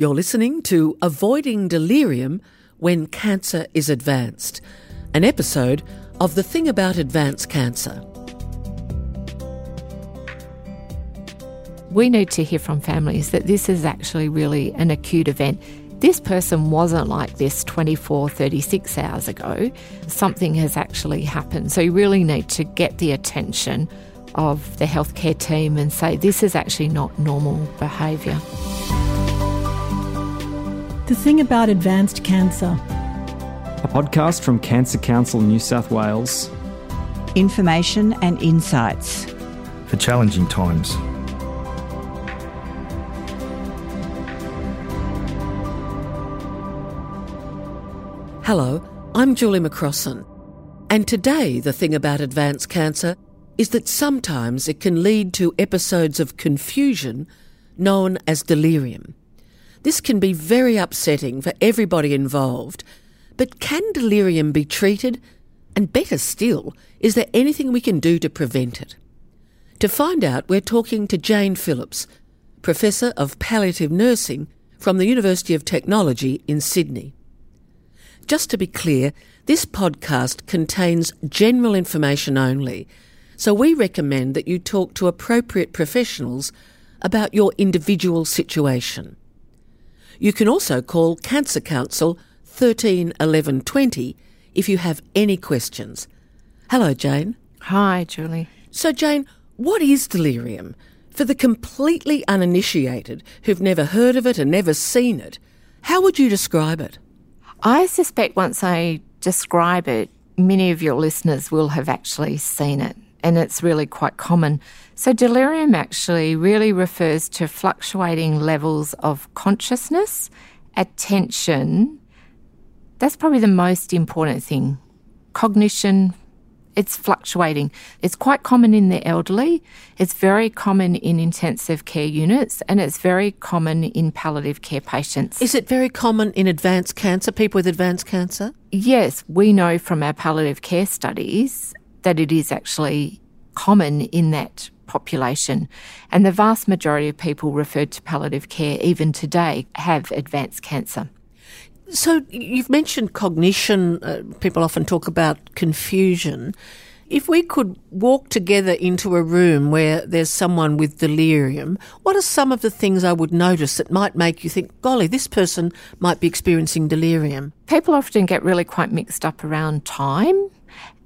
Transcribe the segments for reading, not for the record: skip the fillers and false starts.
You're listening to Avoiding Delirium When Cancer is Advanced, an episode of The Thing About Advanced Cancer. We need to hear from families that this is actually really an acute event. This person wasn't like this 24, 36 hours ago. Something has actually happened. So you really need to get the attention of the healthcare team and say, this is actually not normal behaviour. The Thing About Advanced Cancer. A podcast from Cancer Council New South Wales. Information and insights. For challenging times. Hello, I'm Julie McCrossan. And today, the thing about advanced cancer is that sometimes it can lead to episodes of confusion known as delirium. This can be very upsetting for everybody involved, but can delirium be treated? And better still, is there anything we can do to prevent it? To find out, we're talking to Jane Phillips, Professor of Palliative Nursing from the University of Technology in Sydney. Just to be clear, this podcast contains general information only, so we recommend that you talk to appropriate professionals about your individual situation. You can also call Cancer Council 13 11 20 if you have any questions. Hello, Jane. Hi, Julie. So, Jane, what is delirium? For the completely uninitiated who've never heard of it and never seen it, how would you describe it? I suspect once I describe it, many of your listeners will have actually seen it, and it's really quite common. So delirium actually really refers to fluctuating levels of consciousness, attention. That's probably the most important thing. Cognition, it's fluctuating. It's quite common in the elderly. It's very common in intensive care units, and it's very common in palliative care patients. Is it very common in advanced cancer, people with advanced cancer? Yes, we know from our palliative care studies that it is actually common in that population. And the vast majority of people referred to palliative care, even today, have advanced cancer. So you've mentioned cognition. People often talk about confusion. If we could walk together into a room where there's someone with delirium, what are some of the things I would notice that might make you think, golly, this person might be experiencing delirium? People often get really quite mixed up around time.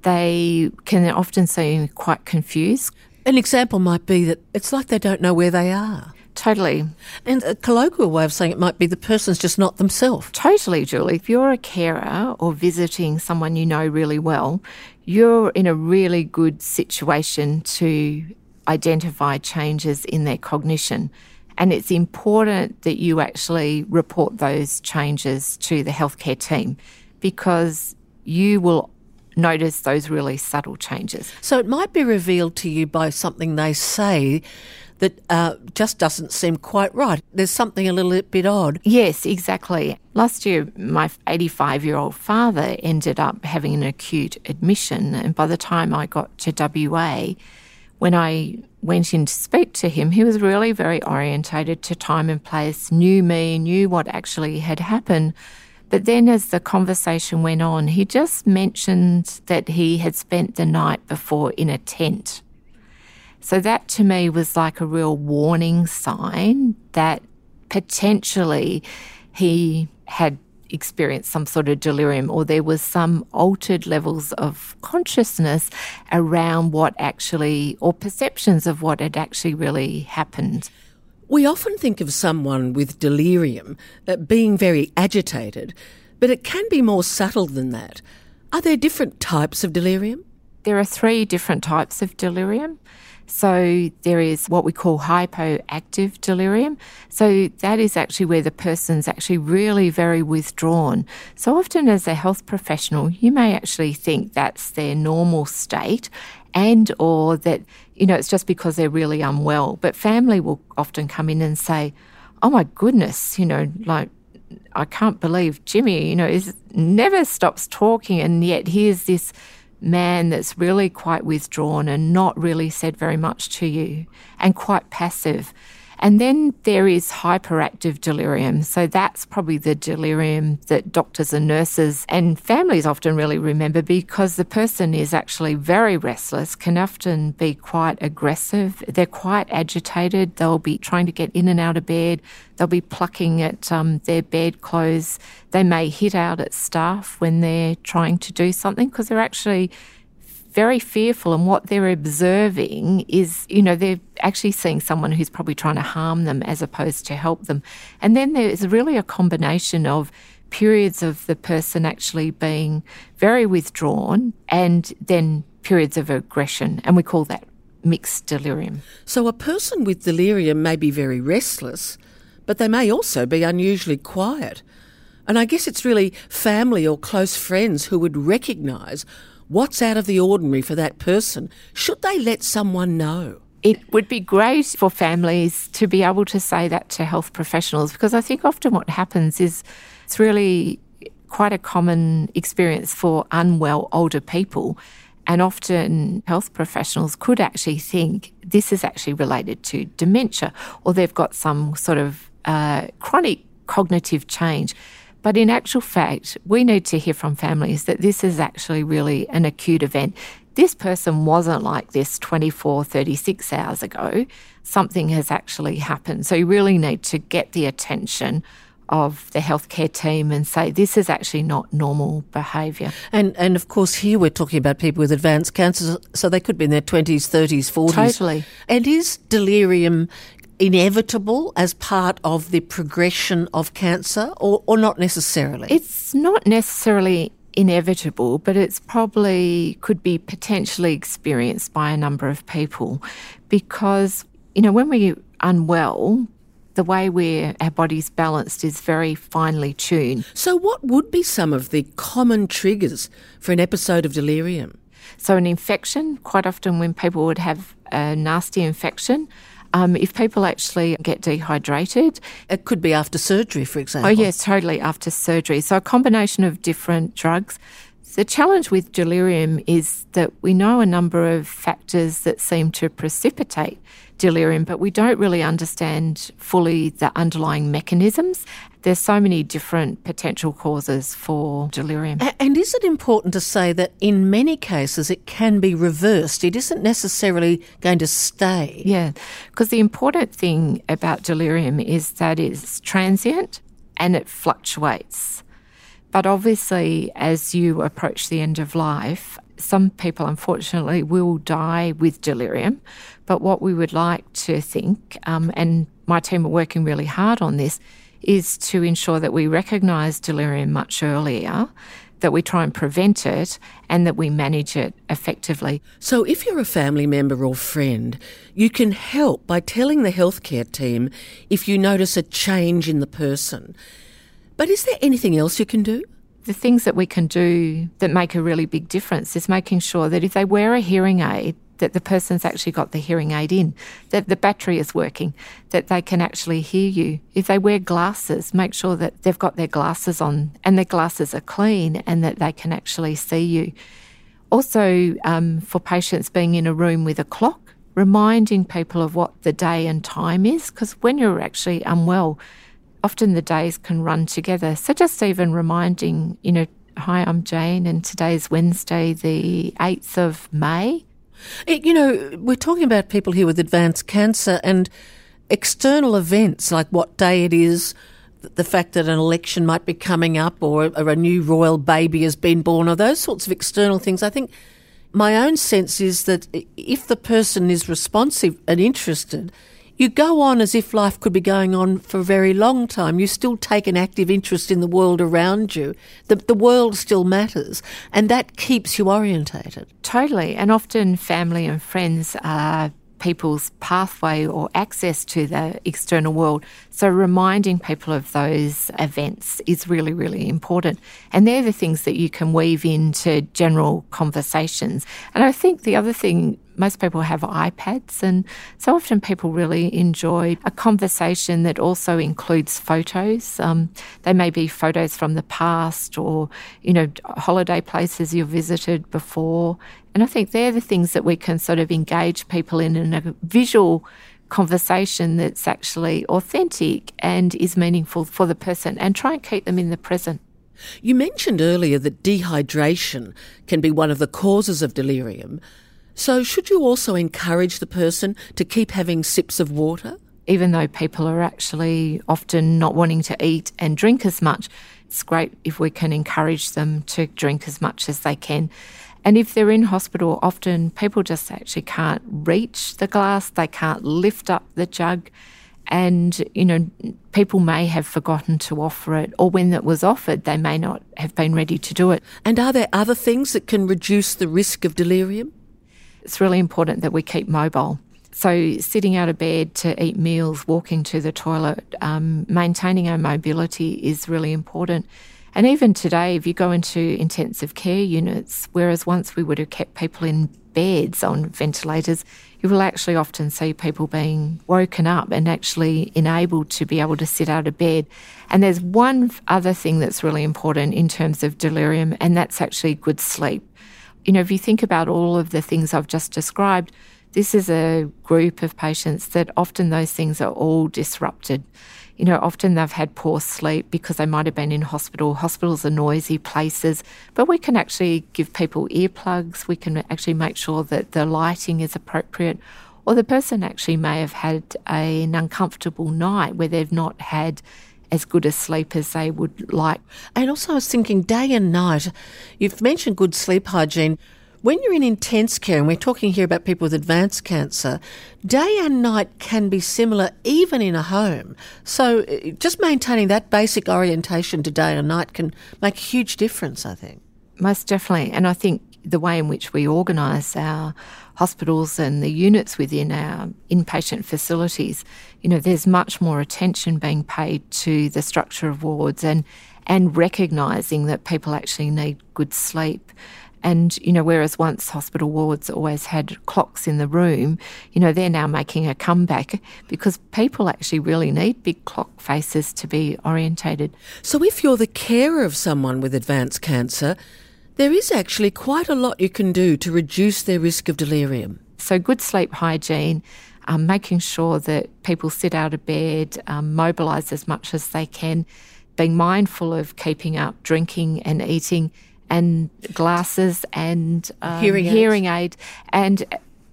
They can often seem quite confused. An example might be that it's like they don't know where they are. Totally. And a colloquial way of saying it might be the person's just not themselves. Totally, Julie. If you're a carer or visiting someone you know really well, you're in a really good situation to identify changes in their cognition. And it's important that you actually report those changes to the healthcare team, because you will notice those really subtle changes. So it might be revealed to you by something they say that just doesn't seem quite right. There's something a little bit odd. Yes, exactly. Last year, my 85-year-old father ended up having an acute admission, and by the time I got to WA, when I went in to speak to him, he was really very orientated to time and place, knew me, knew what actually had happened. But then as the conversation went on, he just mentioned that he had spent the night before in a tent. So that to me was like a real warning sign that potentially he had experienced some sort of delirium, or there was some altered levels of consciousness around what actually, or perceptions of what had actually really happened. We often think of someone with delirium being very agitated, but it can be more subtle than that. Are there different types of delirium? There are three different types of delirium. So there is what we call hypoactive delirium. So that is actually where the person's actually really very withdrawn. So often as a health professional, you may actually think that's their normal state, and or that, you know, it's just because they're really unwell. But family will often come in and say, oh my goodness, you know, like, I can't believe Jimmy, you know, never stops talking, and yet here's this man that's really quite withdrawn and not really said very much to you and quite passive. And then there is hyperactive delirium. So that's probably the delirium that doctors and nurses and families often really remember, because the person is actually very restless, can often be quite aggressive. They're quite agitated. They'll be trying to get in and out of bed. They'll be plucking at their bedclothes. They may hit out at staff when they're trying to do something because they're actually very fearful, and what they're observing is, you know, they're actually seeing someone who's probably trying to harm them as opposed to help them. And then there's really a combination of periods of the person actually being very withdrawn and then periods of aggression, and we call that mixed delirium. So a person with delirium may be very restless, but they may also be unusually quiet. And I guess it's really family or close friends who would recognise what's out of the ordinary for that person. Should they let someone know? It would be great for families to be able to say that to health professionals, because I think often what happens is it's really quite a common experience for unwell older people, and often health professionals could actually think this is actually related to dementia or they've got some sort of chronic cognitive change. But in actual fact, we need to hear from families that this is actually really an acute event. This person wasn't like this 24, 36 hours ago. Something has actually happened. So you really need to get the attention of the healthcare team and say this is actually not normal behaviour. And of course here we're talking about people with advanced cancers, so they could be in their 20s, 30s, 40s. Totally. And is delirium inevitable as part of the progression of cancer, or not necessarily? It's not necessarily inevitable, but it's probably could be potentially experienced by a number of people, because, you know, when we're unwell, the way our body's balanced is very finely tuned. So what would be some of the common triggers for an episode of delirium? So an infection, quite often when people would have a nasty infection, if people actually get dehydrated. It could be after surgery, for example. Oh, yes, totally, after surgery. So a combination of different drugs. The challenge with delirium is that we know a number of factors that seem to precipitate delirium, but we don't really understand fully the underlying mechanisms. There's so many different potential causes for delirium. And is it important to say that in many cases it can be reversed? It isn't necessarily going to stay. Yeah, because the important thing about delirium is that it's transient and it fluctuates. But obviously, as you approach the end of life, some people, unfortunately, will die with delirium. But what we would like to think, and my team are working really hard on this, is to ensure that we recognise delirium much earlier, that we try and prevent it, and that we manage it effectively. So if you're a family member or friend, you can help by telling the healthcare team if you notice a change in the person. But is there anything else you can do? The things that we can do that make a really big difference is making sure that if they wear a hearing aid, that the person's actually got the hearing aid in, that the battery is working, that they can actually hear you. If they wear glasses, make sure that they've got their glasses on and their glasses are clean and that they can actually see you. Also, for patients being in a room with a clock, reminding people of what the day and time is, because when you're actually unwell, often the days can run together. So just even reminding, you know, hi, I'm Jane and today's Wednesday, the 8th of May. You know, we're talking about people here with advanced cancer, and external events like what day it is, the fact that an election might be coming up or a new royal baby has been born, or those sorts of external things. I think my own sense is that if the person is responsive and interested, you go on as if life could be going on for a very long time. You still take an active interest in the world around you. The world still matters, and that keeps you orientated. Totally, and often family and friends are people's pathway or access to the external world. So reminding people of those events is really, really important. And they're the things that you can weave into general conversations. And I think the other thing, most people have iPads, and so often people really enjoy a conversation that also includes photos. They may be photos from the past or, you know, holiday places you've visited before. And I think they're the things that we can sort of engage people in a visual conversation that's actually authentic and is meaningful for the person, and try and keep them in the present. You mentioned earlier that dehydration can be one of the causes of delirium. So should you also encourage the person to keep having sips of water? Even though people are actually often not wanting to eat and drink as much, it's great if we can encourage them to drink as much as they can. And if they're in hospital, often people just actually can't reach the glass, they can't lift up the jug, and, you know, people may have forgotten to offer it, or when it was offered, they may not have been ready to do it. And are there other things that can reduce the risk of delirium? It's really important that we keep mobile. So sitting out of bed to eat meals, walking to the toilet, maintaining our mobility is really important. And even today, if you go into intensive care units, whereas once we would have kept people in beds on ventilators, you will actually often see people being woken up and actually enabled to be able to sit out of bed. And there's one other thing that's really important in terms of delirium, and that's actually good sleep. You know, if you think about all of the things I've just described, this is a group of patients that often those things are all disrupted. You know, often they've had poor sleep because they might have been in hospital. Hospitals are noisy places, but we can actually give people earplugs. We can actually make sure that the lighting is appropriate, or the person actually may have had an uncomfortable night where they've not had as good a sleep as they would like. And also I was thinking day and night. You've mentioned good sleep hygiene. When you're in intense care, and we're talking here about people with advanced cancer, day and night can be similar even in a home. So just maintaining that basic orientation to day and night can make a huge difference, I think. Most definitely. And I think the way in which we organise our hospitals and the units within our inpatient facilities, you know, there's much more attention being paid to the structure of wards and recognising that people actually need good sleep. And, you know, whereas once hospital wards always had clocks in the room, you know, they're now making a comeback because people actually really need big clock faces to be orientated. So if you're the carer of someone with advanced cancer, there is actually quite a lot you can do to reduce their risk of delirium. So good sleep hygiene, making sure that people sit out of bed, mobilise as much as they can, being mindful of keeping up drinking and eating and glasses and hearing aid, and,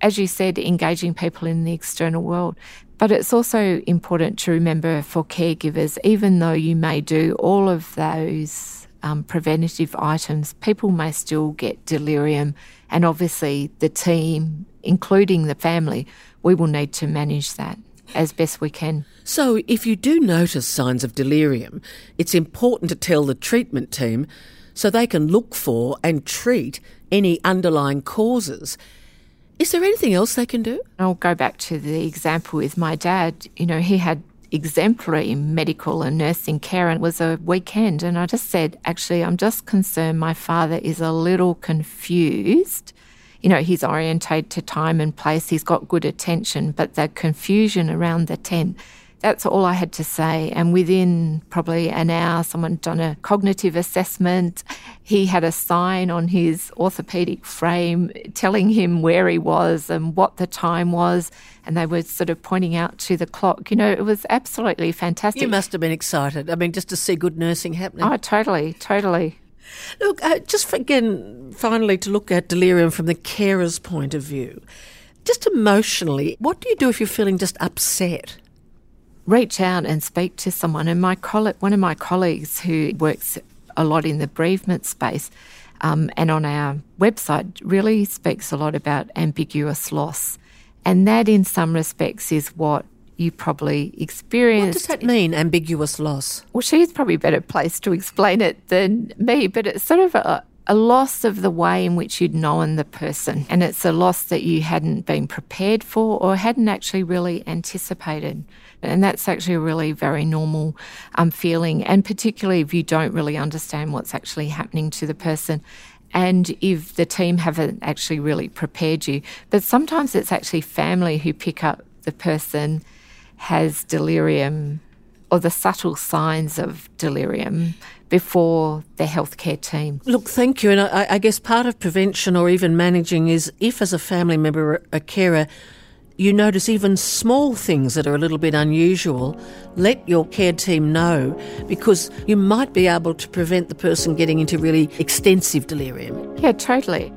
as you said, engaging people in the external world. But it's also important to remember for caregivers, even though you may do all of those preventative items, people may still get delirium, and obviously the team, including the family, we will need to manage that as best we can. So if you do notice signs of delirium, it's important to tell the treatment team so they can look for and treat any underlying causes. Is there anything else they can do? I'll go back to the example with my dad. You know, he had exemplary medical and nursing care, and it was a weekend, and I just said, actually, I'm just concerned my father is a little confused. You know, he's orientated to time and place, he's got good attention, but the confusion around the tent. That's all I had to say. And within probably an hour, someone had done a cognitive assessment. He had a sign on his orthopaedic frame telling him where he was and what the time was. And they were sort of pointing out to the clock. You know, it was absolutely fantastic. You must have been excited. I mean, just to see good nursing happening. Oh, totally, totally. Look, finally, to look at delirium from the carer's point of view. Just emotionally, what do you do if you're feeling just upset? Reach out and speak to someone. And one of my colleagues who works a lot in the bereavement space and on our website really speaks a lot about ambiguous loss. And that in some respects is what you probably experienced. What does that mean, ambiguous loss? Well, she's probably a better place to explain it than me, but it's sort of a loss of the way in which you'd known the person. And it's a loss that you hadn't been prepared for or hadn't actually really anticipated. And that's actually a really very normal feeling, and particularly if you don't really understand what's actually happening to the person and if the team haven't actually really prepared you. But sometimes it's actually family who pick up the person has delirium or the subtle signs of delirium before the healthcare team. Look, thank you. And I guess part of prevention or even managing is if as a family member, a carer, you notice even small things that are a little bit unusual, let your care team know, because you might be able to prevent the person getting into really extensive delirium. Yeah, totally.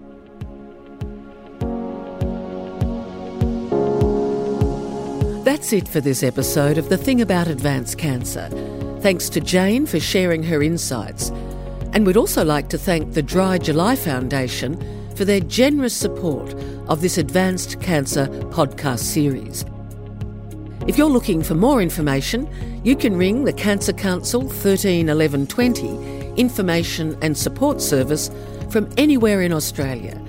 That's it for this episode of The Thing About Advanced Cancer. Thanks to Jane for sharing her insights. And we'd also like to thank the Dry July Foundation for their generous support of this Advanced Cancer podcast series. If you're looking for more information, you can ring the Cancer Council 13 11 20 Information and Support Service from anywhere in Australia,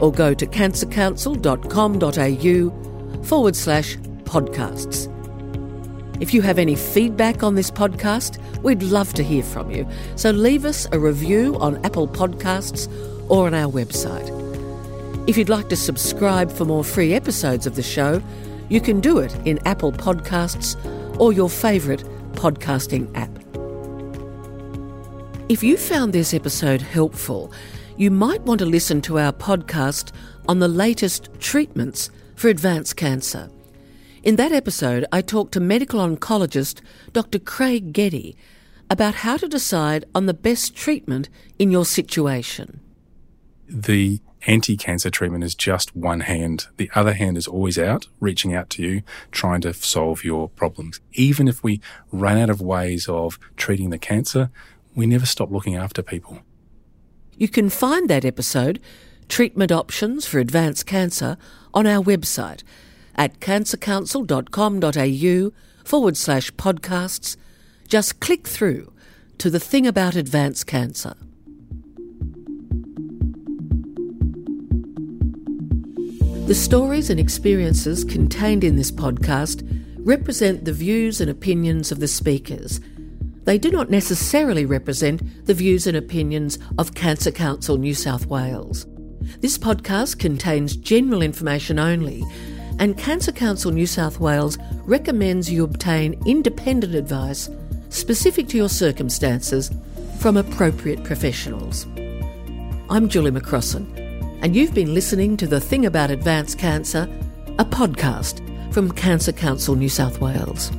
or go to cancercouncil.com.au/podcasts. If you have any feedback on this podcast, we'd love to hear from you, so leave us a review on Apple Podcasts or on our website. If you'd like to subscribe for more free episodes of the show, you can do it in Apple Podcasts or your favourite podcasting app. If you found this episode helpful, you might want to listen to our podcast on the latest treatments for advanced cancer. In that episode, I talked to medical oncologist Dr. Craig Geddy about how to decide on the best treatment in your situation. The anti-cancer treatment is just one hand. The other hand is always out, reaching out to you, trying to solve your problems. Even if we run out of ways of treating the cancer, we never stop looking after people. You can find that episode, Treatment Options for Advanced Cancer, on our website at cancercouncil.com.au/podcasts. Just click through to The Thing About Advanced Cancer. The stories and experiences contained in this podcast represent the views and opinions of the speakers. They do not necessarily represent the views and opinions of Cancer Council New South Wales. This podcast contains general information only, and Cancer Council New South Wales recommends you obtain independent advice specific to your circumstances from appropriate professionals. I'm Julie McCrossan, and you've been listening to The Thing About Advanced Cancer, a podcast from Cancer Council New South Wales.